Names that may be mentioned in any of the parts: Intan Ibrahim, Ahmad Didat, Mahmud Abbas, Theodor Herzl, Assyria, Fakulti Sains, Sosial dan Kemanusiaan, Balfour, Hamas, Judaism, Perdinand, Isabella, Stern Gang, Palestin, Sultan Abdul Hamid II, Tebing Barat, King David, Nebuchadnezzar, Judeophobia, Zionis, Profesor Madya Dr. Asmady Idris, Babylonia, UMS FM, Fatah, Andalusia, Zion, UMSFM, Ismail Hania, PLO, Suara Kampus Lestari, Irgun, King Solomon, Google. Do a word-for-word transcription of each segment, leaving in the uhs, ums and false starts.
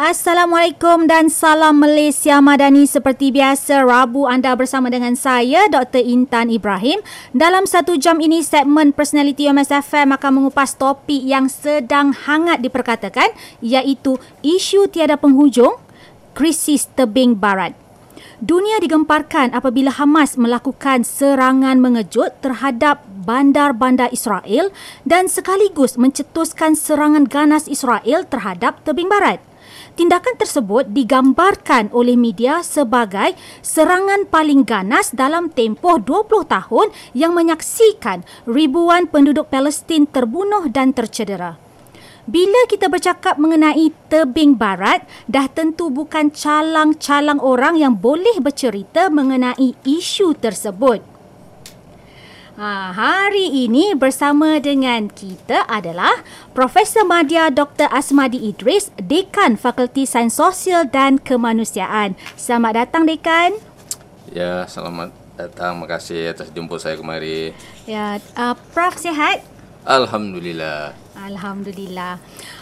Assalamualaikum dan salam Malaysia Madani. Seperti biasa, Rabu anda bersama dengan saya, Doktor Intan Ibrahim. Dalam satu jam ini, segmen personaliti U M S F M akan mengupas topik yang sedang hangat diperkatakan, iaitu isu tiada penghujung, krisis tebing barat. Dunia digemparkan apabila Hamas melakukan serangan mengejut terhadap bandar-bandar Israel dan sekaligus mencetuskan serangan ganas Israel terhadap tebing barat. Tindakan tersebut digambarkan oleh media sebagai serangan paling ganas dalam tempoh dua puluh tahun yang menyaksikan ribuan penduduk Palestin terbunuh dan tercedera. Bila kita bercakap mengenai tebing barat, dah tentu bukan calang-calang orang yang boleh bercerita mengenai isu tersebut. Ha, hari ini bersama dengan kita adalah Profesor Madya Doktor Asmady Idris, Dekan Fakulti Sains Sosial dan Kemanusiaan. Selamat datang, Dekan. Ya, selamat datang. Terima kasih atas jumpa saya kemari. Ya, uh, Prof sihat? Alhamdulillah. Alhamdulillah.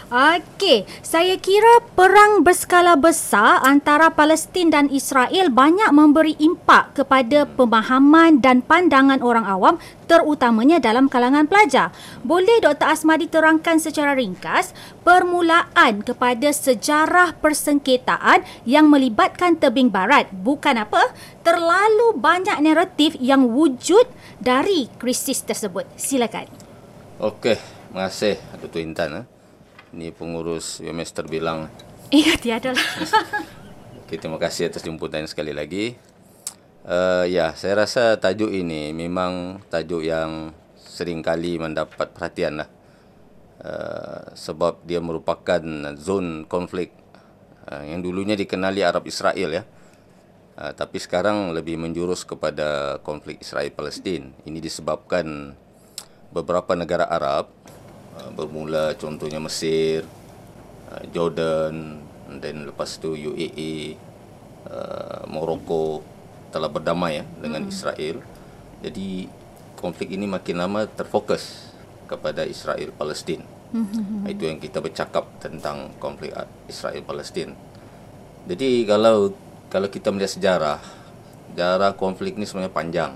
Okey, saya kira perang berskala besar antara Palestin dan Israel banyak memberi impak kepada pemahaman dan pandangan orang awam, terutamanya dalam kalangan pelajar. Boleh Doktor Asmady terangkan secara ringkas permulaan kepada sejarah persengketaan yang melibatkan tebing barat? Bukan apa, terlalu banyak naratif yang wujud dari krisis tersebut. Silakan. Okey, terima kasih Doktor Intan. Eh? Ini pengurus U M S terbilang. Eh, tiada lah. Okay, terima kasih atas jemputan sekali lagi. Uh, ya, saya rasa tajuk ini memang tajuk yang seringkali mendapat perhatian lah. Uh, sebab dia merupakan zon konflik uh, yang dulunya dikenali Arab Israel ya. Uh, tapi sekarang lebih menjurus kepada konflik Israel-Palestin. Ini disebabkan beberapa negara Arab, bermula contohnya Mesir, Jordan, dan lepas tu U A E, Morocco, telah berdamai ya, dengan hmm. Israel. Jadi konflik ini makin lama terfokus kepada Israel-Palestin. hmm. Itu yang kita bercakap tentang konflik Israel-Palestin. Jadi kalau kalau kita melihat sejarah, sejarah konflik ini sebenarnya panjang.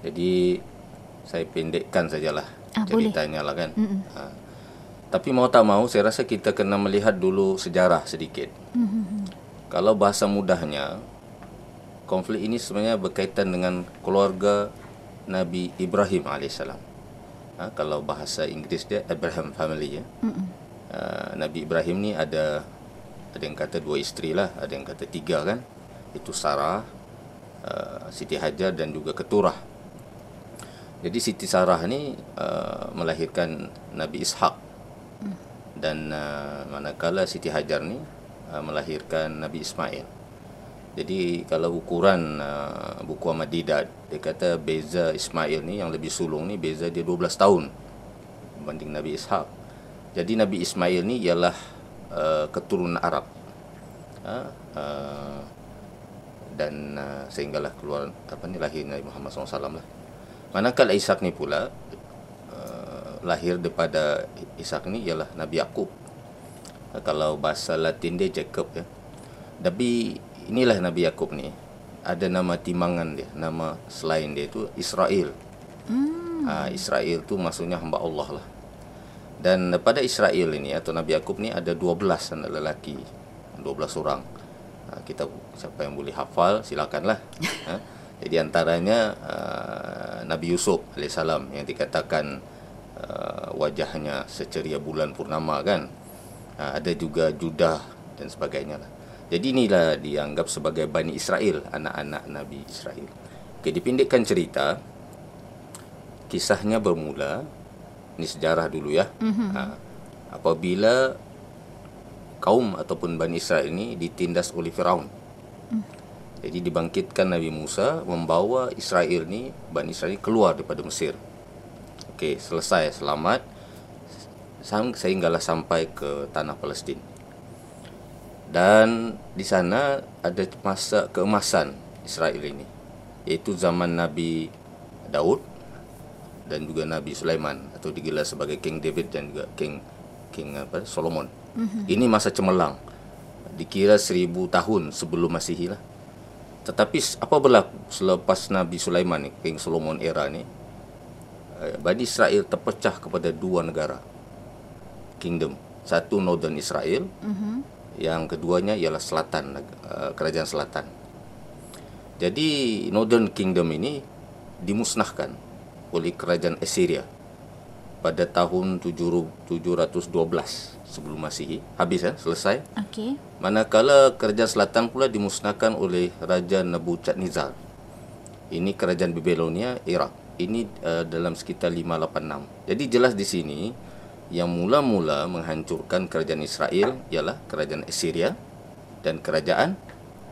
Jadi saya pendekkan sajalah ah, ceritanya boleh. lah kan. Mm-hmm. Ha. Tapi mau tak mau, saya rasa kita kena melihat dulu sejarah sedikit. Mm-hmm. Kalau bahasa mudahnya, konflik ini sebenarnya berkaitan dengan keluarga Nabi Ibrahim alaihissalam. Ha, kalau bahasa Inggeris dia Abraham family ya. Mm-hmm. Ha, Nabi Ibrahim ni ada ada yang kata dua isteri lah, ada yang kata tiga kan. Itu Sarah, uh, Siti Hajar dan juga Keturah. Jadi Siti Sarah ni uh, melahirkan Nabi Ishak, dan uh, manakala Siti Hajar ni uh, melahirkan Nabi Ismail. Jadi kalau ukuran uh, buku Ahmad Didat, dia kata beza Ismail ni yang lebih sulung ni, beza dia dua belas tahun berbanding Nabi Ishak. Jadi Nabi Ismail ni ialah uh, keturunan Arab. Ha? Uh, dan uh, sehinggalah keluar apa ni, lahir Nabi Muhammad sallallahu alaihi wasallam lah. Manakala Ishak ni pula, uh, lahir daripada Ishak ni ialah Nabi Yakub. Uh, kalau bahasa Latin dia Jacob ya. Tapi inilah Nabi Yakub ni, ada nama timangan dia, nama selain dia tu Israel. Hmm. Uh, Israel tu maksudnya hamba Allah lah. Dan daripada Israel ini atau Nabi Yakub ni ada dua belas anak lelaki, dua belas orang. Uh, kita siapa yang boleh hafal silakanlah. Uh, jadi antaranya uh, Nabi Yusuf alaihissalam yang dikatakan uh, wajahnya seceria bulan purnama kan. uh, Ada juga Judah dan sebagainya lah. Jadi inilah dianggap sebagai Bani Israel, anak-anak Nabi Israel. Okay, dipendekkan cerita, kisahnya bermula, ini sejarah dulu ya. mm-hmm. uh, Apabila kaum ataupun Bani Israel ini ditindas oleh Firaun. mm. Jadi dibangkitkan Nabi Musa membawa Israel ni, Bani Israel keluar daripada Mesir. Okey, selesai, selamat. Sehinggalah sampai ke tanah Palestin. Dan di sana ada masa keemasan Israel ini, iaitu zaman Nabi Daud dan juga Nabi Sulaiman, atau digelar sebagai King David dan juga King King apa, Solomon. Mm-hmm. Ini masa cemerlang, dikira seribu tahun sebelum Masihi lah. Tetapi apa berlaku selepas Nabi Sulaiman ni, King Solomon era ni, Bani Israel terpecah kepada dua negara kingdom. Satu Northern Israel, mm-hmm. yang keduanya ialah selatan, kerajaan selatan. Jadi Northern Kingdom ini dimusnahkan oleh kerajaan Assyria pada tahun tujuh ratus dua belas sebelum Masihi. Habis kan, selesai. Okey. Manakala kerajaan selatan pula dimusnahkan oleh Raja Nebuchadnezzar. Ini kerajaan Babylonia, Iraq. Ini uh, dalam sekitar lima lapan enam. Jadi jelas di sini yang mula-mula menghancurkan kerajaan Israel ialah kerajaan Assyria dan kerajaan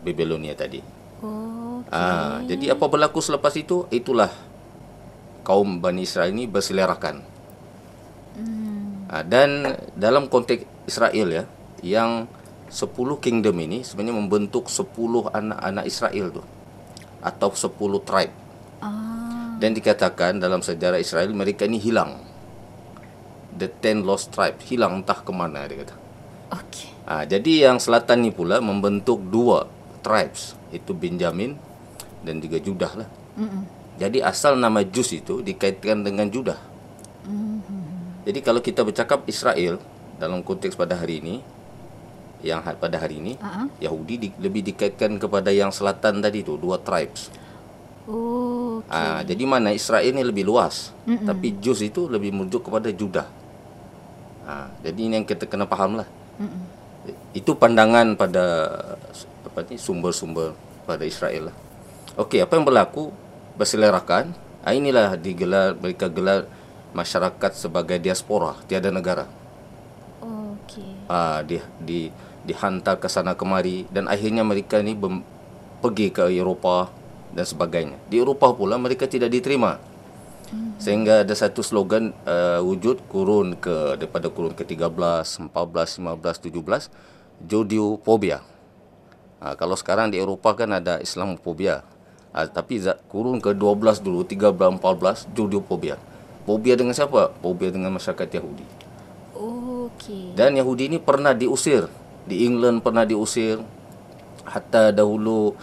Babylonia tadi. Oh, okay. Ah, jadi apa berlaku selepas itu, itulah kaum Bani Israel ini berselerakan. Hmm. Ah, dan dalam konteks Israel ya, yang sepuluh kingdom ini sebenarnya membentuk sepuluh anak-anak Israel tu, atau sepuluh tribe. Ah. Dan dikatakan dalam sejarah Israel mereka ini hilang. The ten lost tribe, hilang entah ke mana dia kata. Okey. Ah, jadi yang selatan ni pula membentuk dua tribes, itu Benjamin dan juga Judah lah. Mm-mm. Jadi asal nama Jus itu dikaitkan dengan Judah. Mm-hmm. Jadi kalau kita bercakap Israel dalam konteks pada hari ini, yang pada hari ini, uh-huh. Yahudi di, lebih dikaitkan kepada yang selatan tadi tu, dua tribes. Oh. Okay. Ah, jadi mana Israel ni lebih luas, mm-mm. tapi Jus itu lebih merujuk kepada Judah. Ah, jadi ini yang kita kena faham lah. Mm-mm. Itu pandangan pada apa ni, sumber-sumber pada Israel lah. Okey, apa yang berlaku berselerakan. Inilah digelar, mereka gelar masyarakat sebagai diaspora, tiada negara. Oh, okey. Ah, di di dihantar ke sana kemari dan akhirnya mereka ni bem, pergi ke Eropah dan sebagainya. Di Eropah pula mereka tidak diterima. Mm-hmm. Sehingga ada satu slogan uh, wujud kurun ke daripada kurun ke tiga belas, empat belas, lima belas, tujuh belas, Judeophobia. Uh, kalau sekarang di Eropah kan ada Islamophobia. Uh, tapi kurun ke dua belas dulu, tiga belas, empat belas, Judeophobia. Phobia dengan siapa? Phobia dengan masyarakat Yahudi. Oh, okey. Dan Yahudi ini pernah diusir. Di England pernah diusir. Hatta dahulu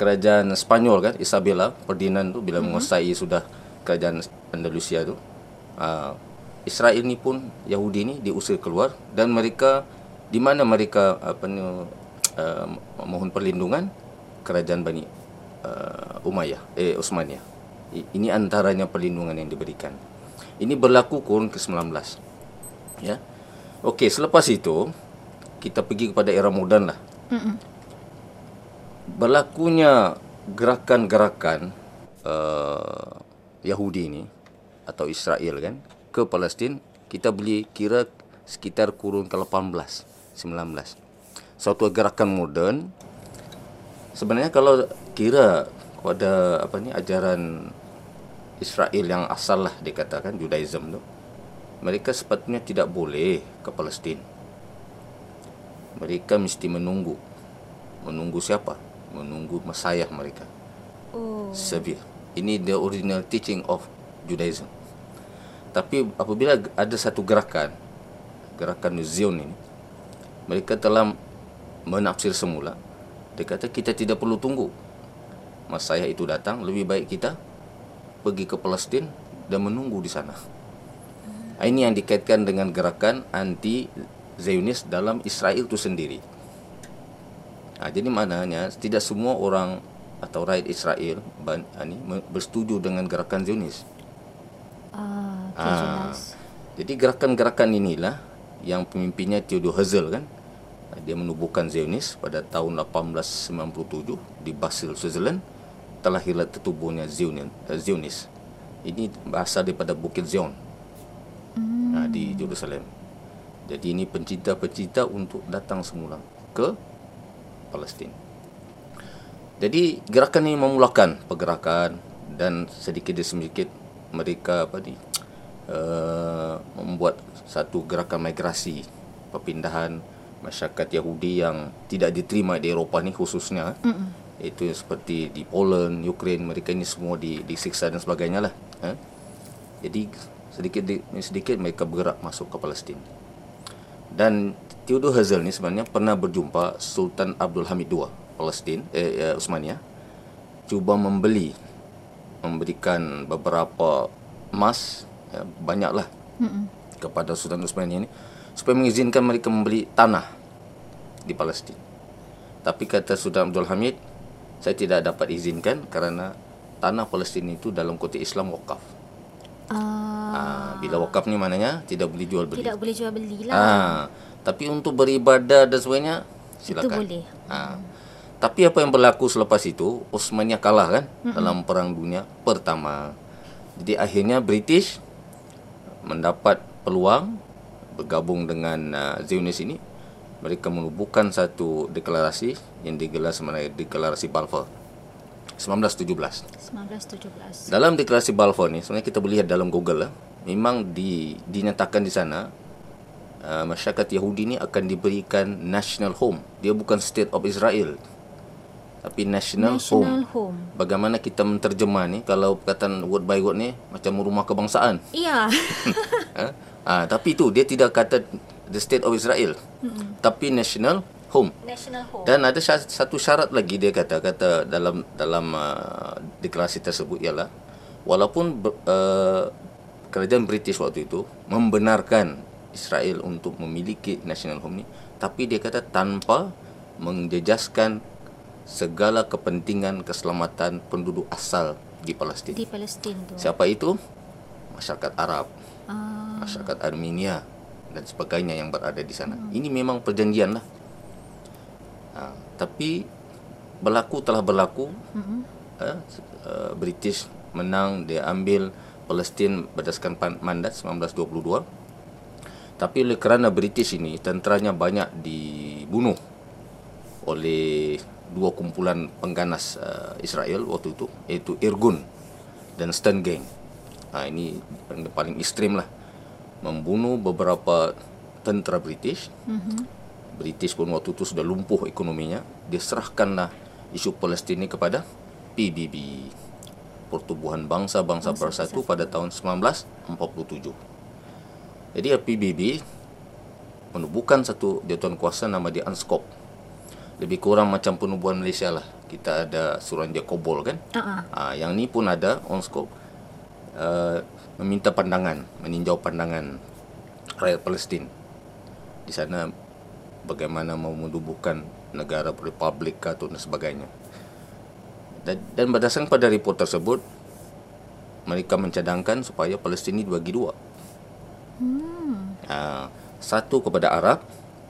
kerajaan Spanyol kan, Isabella, Perdinand tu bila mm-hmm. menguasai sudah kerajaan Andalusia tu, uh, Israel ni pun, Yahudi ni diusir keluar dan mereka di mana mereka apa ni, uh, mohon perlindungan kerajaan Bani uh, Umayyah, eh Uthmaniyah. I, ini antaranya perlindungan yang diberikan. Ini berlaku kurun ke sembilan belas. Ya. Okey, selepas itu kita pergi kepada era moden lah. Mm-mm. Berlakunya gerakan-gerakan uh, Yahudi ni atau Israel kan ke Palestin, kita boleh kira sekitar kurun ke lapan belas, sembilan belas. Suatu gerakan moden. Sebenarnya kalau kira pada apa ni ajaran Israel yang asal lah dikatakan Judaism tu, mereka sepatutnya tidak boleh ke Palestin. Mereka mesti menunggu. Menunggu siapa? Menunggu Mesiah mereka. Oh. Severe. Ini the original teaching of Judaism. Tapi apabila ada satu gerakan, gerakan Zion ini, mereka telah menafsir semula. Dia kata kita tidak perlu tunggu Masiah itu datang, lebih baik kita pergi ke Palestin dan menunggu di sana. Ini yang dikaitkan dengan gerakan anti-Zionis dalam Israel itu sendiri. Nah, jadi maknanya tidak semua orang atau rakyat Israel ban, ini, bersetuju dengan gerakan Zionis. Ah, ah, jadi gerakan-gerakan inilah yang pemimpinnya Theodor Herzl kan. Dia menubuhkan Zionis pada tahun lapan belas sembilan puluh tujuh di Basel, Switzerland. Terlahirlah tertubuhnya Zionis. Ini berasal daripada Bukit Zion, hmm. nah, di Jerusalem. Jadi ini pencinta-pencinta untuk datang semula ke Palestin. Jadi gerakan ini memulakan pergerakan dan sedikit demi sedikit mereka apa ni uh, membuat satu gerakan migrasi, perpindahan masyarakat Yahudi yang tidak diterima di Eropah ni khususnya. Mm-mm. Itu seperti di Poland, Ukraine, mereka ini semua di, disiksa dan sebagainya lah. Ha? Jadi sedikit demi sedikit mereka bergerak masuk ke Palestin. Dan Theodor Herzl ni sebenarnya pernah berjumpa Sultan Abdul Hamid kedua Palestin, eh, Uthmaniyah, cuba membeli, memberikan beberapa emas, ya, banyaklah mm-mm. kepada Sultan Uthmaniyah ni supaya mengizinkan mereka membeli tanah di Palestin. Tapi kata Sultan Abdul Hamid, saya tidak dapat izinkan kerana tanah Palestin itu dalam konteks Islam wakaf. Ah. Bila wakaf ni maknanya tidak boleh jual beli. Tidak boleh jual beli lah. Ah. Tapi untuk beribadah dan sebagainya, silakan. Itu boleh. Ah. Hmm. Tapi apa yang berlaku selepas itu, Uthmaniyah kalah kan hmm. dalam Perang Dunia Pertama. Jadi akhirnya British mendapat peluang bergabung dengan uh, Zionis ini. Mereka menubuhkan satu deklarasi yang digelar sebenarnya deklarasi Balfour seribu sembilan ratus tujuh belas. Dalam deklarasi Balfour ni sebenarnya kita boleh lihat dalam Google lah, memang di, dinyatakan di sana uh, masyarakat Yahudi ni akan diberikan national home. Dia bukan state of Israel, tapi national, national home. home. Bagaimana kita menterjemah ni kalau perkataan word by word ni macam rumah kebangsaan. Iya. ha? ha, tapi tu dia tidak kata the state of Israel, mm-hmm. tapi national home. National home. Dan ada syarat, satu syarat lagi dia kata kata dalam dalam uh, deklarasi tersebut ialah walaupun uh, kerajaan British waktu itu membenarkan Israel untuk memiliki national home ni, tapi dia kata tanpa menjejaskan segala kepentingan keselamatan penduduk asal di Palestin. Di Palestin tu. Siapa itu? Masyarakat Arab, ah. masyarakat Armenia dan sebagainya yang berada di sana. Hmm. Ini memang perjanjian lah. Ha, tapi berlaku telah berlaku. Hmm. Ha, uh, British menang, dia ambil Palestin berdasarkan mandat seribu sembilan ratus dua puluh dua. Tapi oleh kerana British ini tenteranya banyak dibunuh oleh dua kumpulan pengganas uh, Israel waktu itu, iaitu Irgun dan Stern Gang. Ha, ini paling ekstrem lah. Membunuh beberapa tentera British. Mm-hmm. British pun waktu itu sudah lumpuh ekonominya. Dia serahkanlah isu Palestin ini kepada P B B, Pertubuhan Bangsa-Bangsa Bersatu pada tahun seribu sembilan ratus empat puluh tujuh. Jadi P B B menubuhkan satu jatuhan kuasa nama dia UNSCOP. Lebih kurang macam penubuhan Malaysia lah. Kita ada Suruhanjaya Kobol kan? Uh-uh. Ha, yang ni pun ada UNSCOP. Uh, meminta pandangan, meninjau pandangan rakyat Palestin di sana bagaimana mau menubuhkan negara republik atau dan sebagainya. Dan, dan berdasarkan pada report tersebut, mereka mencadangkan supaya Palestin ini dibagi dua. Hmm. Uh, satu kepada Arab,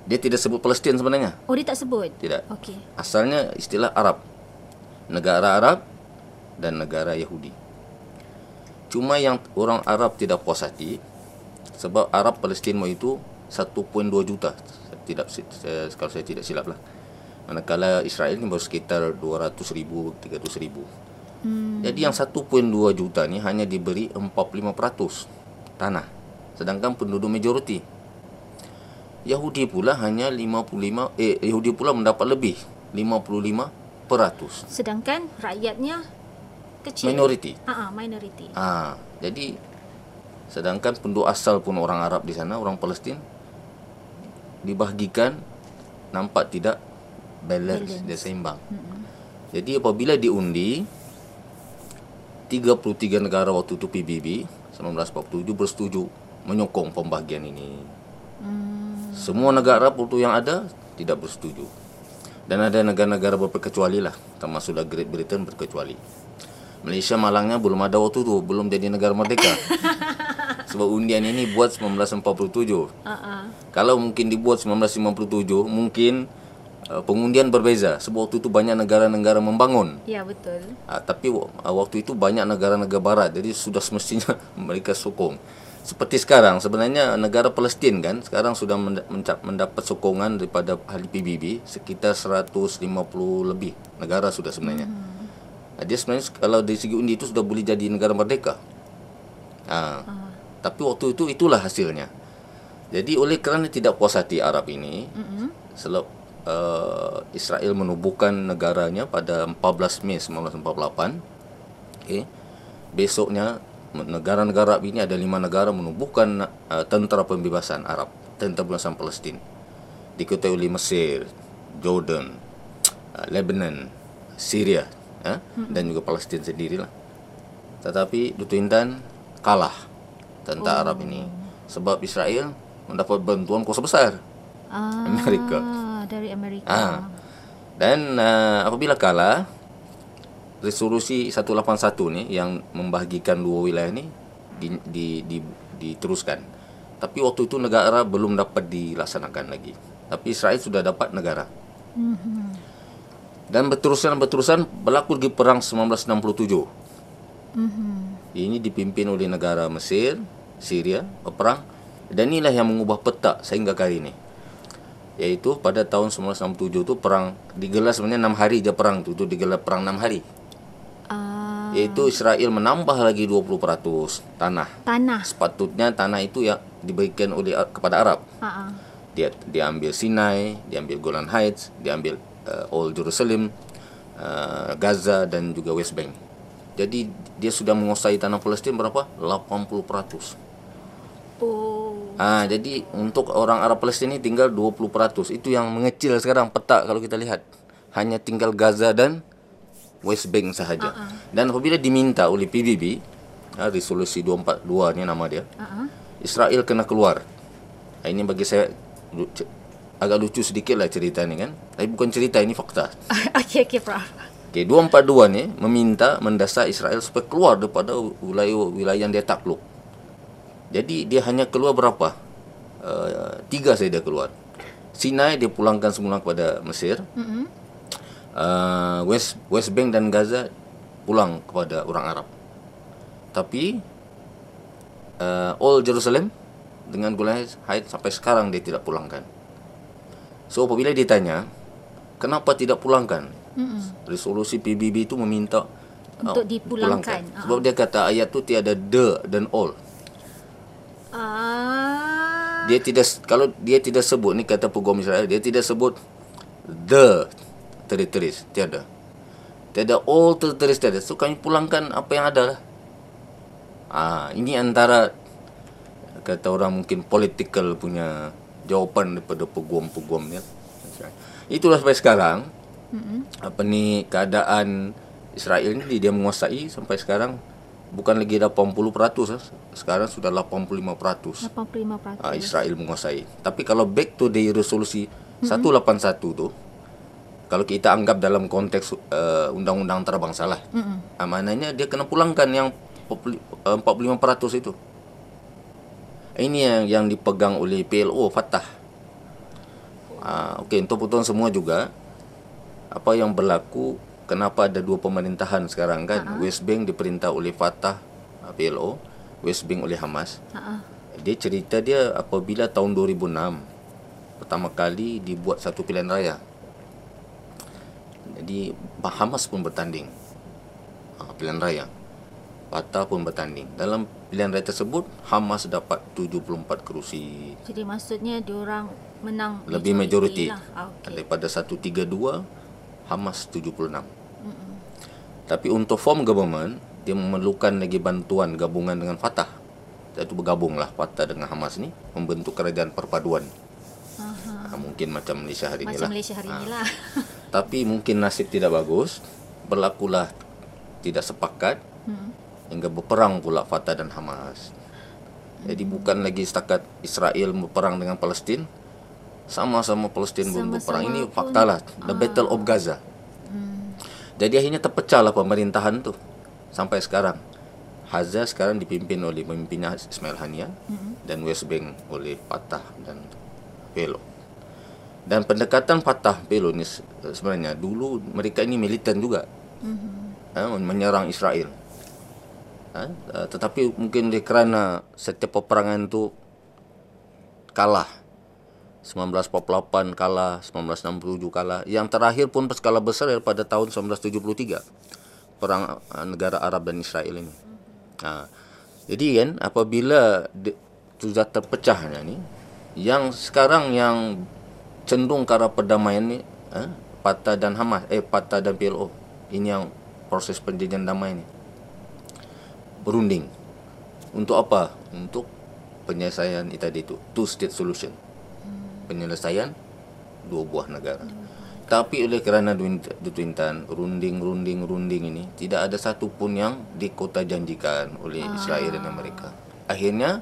dia tidak sebut Palestin sebenarnya. Oh, dia tak sebut? Tidak. Okay. Asalnya istilah Arab, negara Arab dan negara Yahudi. Cuma yang orang Arab tidak puas hati sebab Arab Palestin waktu itu satu perpuluhan dua juta. Tidak, saya, kalau saya tidak silap lah. Manakala Israel ni baru sekitar dua ratus ribu, tiga ratus ribu. Hmm. Jadi yang satu perpuluhan dua juta ni hanya diberi empat puluh lima peratus tanah. Sedangkan penduduk majoriti. Yahudi pula hanya lima puluh lima eh Yahudi pula mendapat lebih, lima puluh lima peratus. Sedangkan rakyatnya kecil. Minoriti. Ah, minoriti. Ah, jadi sedangkan penduduk asal pun orang Arab di sana, orang Palestin dibahagikan nampak tidak balance, balance. Dia seimbang. Mm-hmm. Jadi apabila diundi, tiga puluh tiga negara waktu itu P B B seribu sembilan ratus empat puluh tujuh bersetuju menyokong pembahagian ini. Mm. Semua negara waktu yang ada tidak bersetuju. Dan ada negara-negara berkecuali lah, termasuklah Great Britain berkecuali. Malaysia malangnya belum ada waktu tu, belum jadi negara merdeka. Sebab undian ini buat seribu sembilan ratus empat puluh tujuh. Uh-uh. Kalau mungkin dibuat seribu sembilan ratus lima puluh tujuh, mungkin uh, pengundian berbeza. Sebab waktu itu banyak negara-negara membangun. Ya, betul. Uh, tapi uh, waktu itu banyak negara-negara barat. Jadi sudah semestinya mereka sokong. Seperti sekarang, sebenarnya negara Palestin kan, sekarang sudah mendapat sokongan daripada ahli P B B. Sekitar seratus lima puluh lebih negara sudah sebenarnya. Hmm. Dia sebenarnya kalau dari segi undi itu sudah boleh jadi negara merdeka. Ha. Ah. Tapi waktu itu itulah hasilnya. Jadi oleh kerana tidak puas hati Arab ini, mm-hmm. selep, uh, Israel menubuhkan negaranya pada empat belas Mei seribu sembilan ratus empat puluh lapan. Okay. Besoknya negara-negara Arab ini ada lima negara menubuhkan uh, tentera pembebasan Arab, tentera pembebasan Palestin. dikutai oleh Mesir, Jordan, uh, Lebanon, Syria, uh, hmm. dan juga Palestin sendirilah. Tetapi Dutu Indan kalah tentara oh. Arab ini sebab Israel mendapat bantuan kuasa besar ah, Amerika dari Amerika. Ah. Dan uh, apabila kalah, resolusi seratus delapan puluh satu nih yang membahagikan dua wilayah ini di, di, di, diteruskan. Tapi waktu itu negara belum dapat dilaksanakan lagi. Tapi Israel sudah dapat negara. Mm-hmm. Dan berterusan-berterusan berlaku di perang seribu sembilan ratus enam puluh tujuh. Mm-hmm. Ini dipimpin oleh negara Mesir, Syria, perang. Dan inilah yang mengubah peta sehingga kali ini. Yaitu pada tahun seribu sembilan ratus enam puluh tujuh itu perang digelar sebenarnya enam hari je perang. Itu digelar perang enam hari. Uh... Yaitu Israel menambah lagi dua puluh peratus tanah. Tanah. Sepatutnya tanah itu ya diberikan oleh kepada Arab. Uh-uh. Dia diambil Sinai, diambil Golan Heights, diambil uh, Old Jerusalem, uh, Gaza dan juga West Bank. Jadi dia sudah menguasai tanah Palestin berapa? lapan puluh peratus. Oh. Ah, jadi untuk orang Arab Palestin ini tinggal dua puluh peratus. Itu yang mengecil sekarang peta kalau kita lihat. Hanya tinggal Gaza dan West Bank sahaja. Uh-uh. Dan apabila diminta oleh P B B, ah, resolusi dua empat dua ni nama dia. Uh-uh. Israel kena keluar. Ini bagi saya agak lucu sedikit lah cerita ni kan. Tapi bukan cerita, ini fakta. Okey, okey, Prof. Okey, dua empat dua ni meminta mendasar Israel supaya keluar daripada wilayah-wilayah yang dia takluk. Jadi dia hanya keluar berapa? Uh, tiga saja dia keluar. Sinai dia pulangkan semula kepada Mesir. Mm-hmm. uh, West West Bank dan Gaza pulang kepada orang Arab. Tapi Uh, Old Jerusalem dengan Golan Heights sampai sekarang dia tidak pulangkan. So apabila ditanya kenapa tidak pulangkan, mm-hmm. resolusi P B B itu meminta untuk uh, dipulangkan. Uh-huh. Sebab dia kata ayat tu tiada the dan all. Uh... Dia tidak, kalau dia tidak sebut ni kata peguam Israel, dia tidak sebut the territories, tiada. Tiada all territories tiada. So kami pulangkan apa yang ada lah. Ah, ini antara kata orang mungkin political punya jawapan daripada peguam-peguam ni. Itulah sampai sekarang. Mm-hmm. Apa ni keadaan Israel ni dia menguasai sampai sekarang bukan lagi lapan puluh peratus, sekarang sudah lapan puluh lima peratus. lapan puluh lima peratus. Ah, Israel menguasai. Tapi kalau back to the resolusi mm-hmm. seratus lapan puluh satu tu, kalau kita anggap dalam konteks uh, undang-undang antarabangsa lah. Mm-hmm. Ah, maknanya dia kena pulangkan yang empat puluh lima peratus itu. Ini yang yang dipegang oleh P L O Fatah. Ah, okey, untuk putuan semua juga apa yang berlaku, kenapa ada dua pemerintahan sekarang kan? Uh-huh. West Bank diperintah oleh Fatah P L O, West Bank oleh Hamas. Uh-huh. Dia cerita dia apabila tahun dua ribu enam pertama kali dibuat satu pilihan raya. Jadi Hamas pun bertanding pilihan raya. Fatah pun bertanding. Dalam pilihan raya tersebut, Hamas dapat tujuh puluh empat kerusi. Jadi maksudnya diorang menang lebih majoriti. Ah, okay. Daripada seratus tiga puluh dua, Hamas tujuh puluh enam. Mm-mm. Tapi untuk form government, dia memerlukan lagi bantuan gabungan dengan Fatah. Itu bergabunglah Fatah dengan Hamas ni membentuk kerajaan perpaduan. Aha. Mungkin macam Malaysia hari macam inilah. Macam Malaysia hari ha. inilah. Tapi mungkin nasib tidak bagus, berlakulah tidak sepakat. Mm-mm. Hingga berperang pula Fatah dan Hamas. Jadi bukan lagi setakat Israel berperang dengan Palestin, sama-sama Palestin pun berperang. Ini faktalah, the Battle of Gaza. Hmm. Jadi akhirnya terpecahlah pemerintahan tu sampai sekarang. Gaza sekarang dipimpin oleh pemimpinnya Ismail Hania, hmm. dan West Bank oleh Fatah dan P L O. Dan pendekatan Fatah P L O ni sebenarnya dulu mereka ini militan juga, hmm. ha, menyerang Israel. Ha? Uh, tetapi mungkin oleh kerana setiap peperangan itu kalah, seribu sembilan ratus empat puluh lapan kalah, seribu sembilan ratus enam puluh tujuh kalah. Yang terakhir pun berskala besar daripada tahun seribu sembilan ratus tujuh puluh tiga, perang uh, negara Arab dan Israel ini. uh, Jadi kan apabila de, sudah terpecahnya ni, yang sekarang yang cenderung ke arah perdamaian ni uh, Fatah dan Hamas, eh Fatah dan P L O. Ini yang proses perjanjian damai ni berunding untuk apa? Untuk penyelesaian itu tadi itu two state solution. Penyelesaian dua buah negara. Tapi oleh kerana Dutintan, runding-runding-runding ini tidak ada satu pun yang dikota janjikan oleh Israel dan Amerika. Akhirnya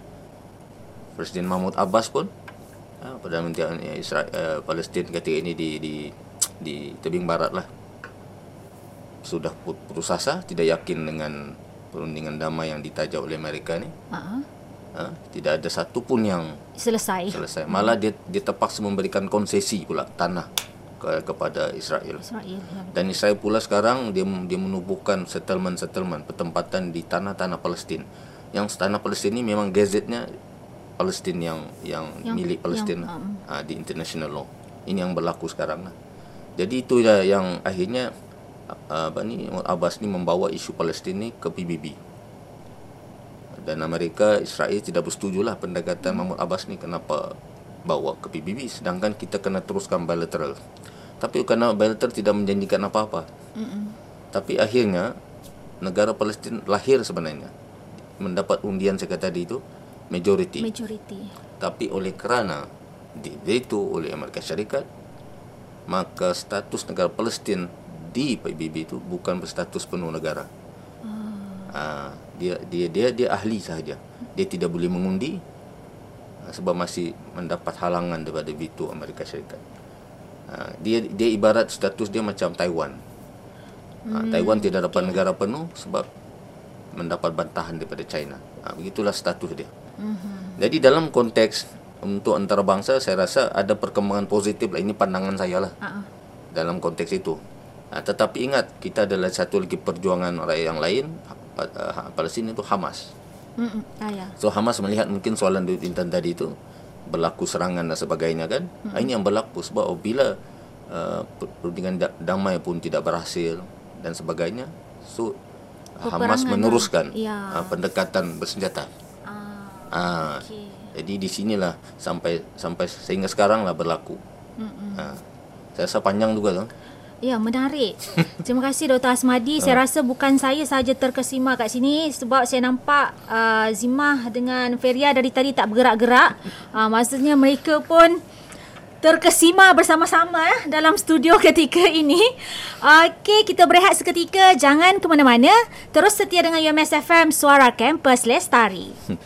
Presiden Mahmud Abbas pun, Perdana Menteri Israel Palestin ketika ini di di di tebing barat lah, sudah putus asa, tidak yakin dengan perundingan damai yang ditaja oleh Amerika ni. Uh-huh. Ha, tidak ada satu pun yang selesai. Selesai. Malah dia, dia terpaksa memberikan konsesi pula tanah ke, kepada Israel. Israel. Dan Israel pula sekarang dia dia menubuhkan settlement-settlement, pertempatan di tanah-tanah Palestin. Yang tanah Palestin ni memang gazetnya Palestin yang, yang yang milik Palestin yang, um. ha, di international law. Ini yang berlaku sekarang lah. Jadi itu yang akhirnya apa ni, Abbas ni membawa isu Palestin ni ke P B B. Dan Amerika, Israel tidak bersetujulah pendekatan Mahmud Abbas ni, kenapa bawa ke P B B sedangkan kita kena teruskan bilateral. Tapi kerana bilateral tidak menjanjikan apa-apa. Mm-mm. Tapi akhirnya negara Palestin lahir sebenarnya. Mendapat undian saya kata tadi itu majority. Majority. Tapi oleh kerana diveto oleh Amerika Syarikat, maka status negara Palestin di P B B itu bukan berstatus penuh negara. Oh. Ha, dia dia dia dia ahli sahaja. Dia tidak boleh mengundi sebab masih mendapat halangan daripada veto Amerika Syarikat. Ha, dia dia ibarat status dia macam Taiwan. Ha, hmm. Taiwan tidak dapat negara penuh sebab mendapat bantahan daripada China. Ha, begitulah status dia. Hmm. Jadi dalam konteks untuk antarabangsa, saya rasa ada perkembangan positif lah. Ini pandangan saya lah. Uh-uh. Dalam konteks itu. Ha, tetapi ingat, kita adalah satu lagi perjuangan rakyat yang lain, Palestin itu Hamas. Mm-mm, ah, ya. So Hamas melihat mungkin soalan Dut Intan tadi itu berlaku serangan dan sebagainya kan. Mm-hmm. Ini yang berlaku sebab bila uh, perundingan damai pun tidak berhasil dan sebagainya, so peperangan Hamas meneruskan ya. uh, pendekatan bersenjata. Ah, uh, okay. Jadi di sinilah sampai sampai sehingga sekaranglah berlaku. Mm-hmm. Uh, saya rasa panjang juga tu. Ya, menarik. Terima kasih Doktor Asmady. Saya rasa bukan saya sahaja terkesima kat sini sebab saya nampak uh, Zimah dengan Feria dari tadi tak bergerak-gerak. Uh, maksudnya mereka pun terkesima bersama-sama eh, dalam studio ketika ini. Okey, kita berehat seketika. Jangan ke mana-mana. Terus setia dengan U M S F M, Suara Kampus Lestari.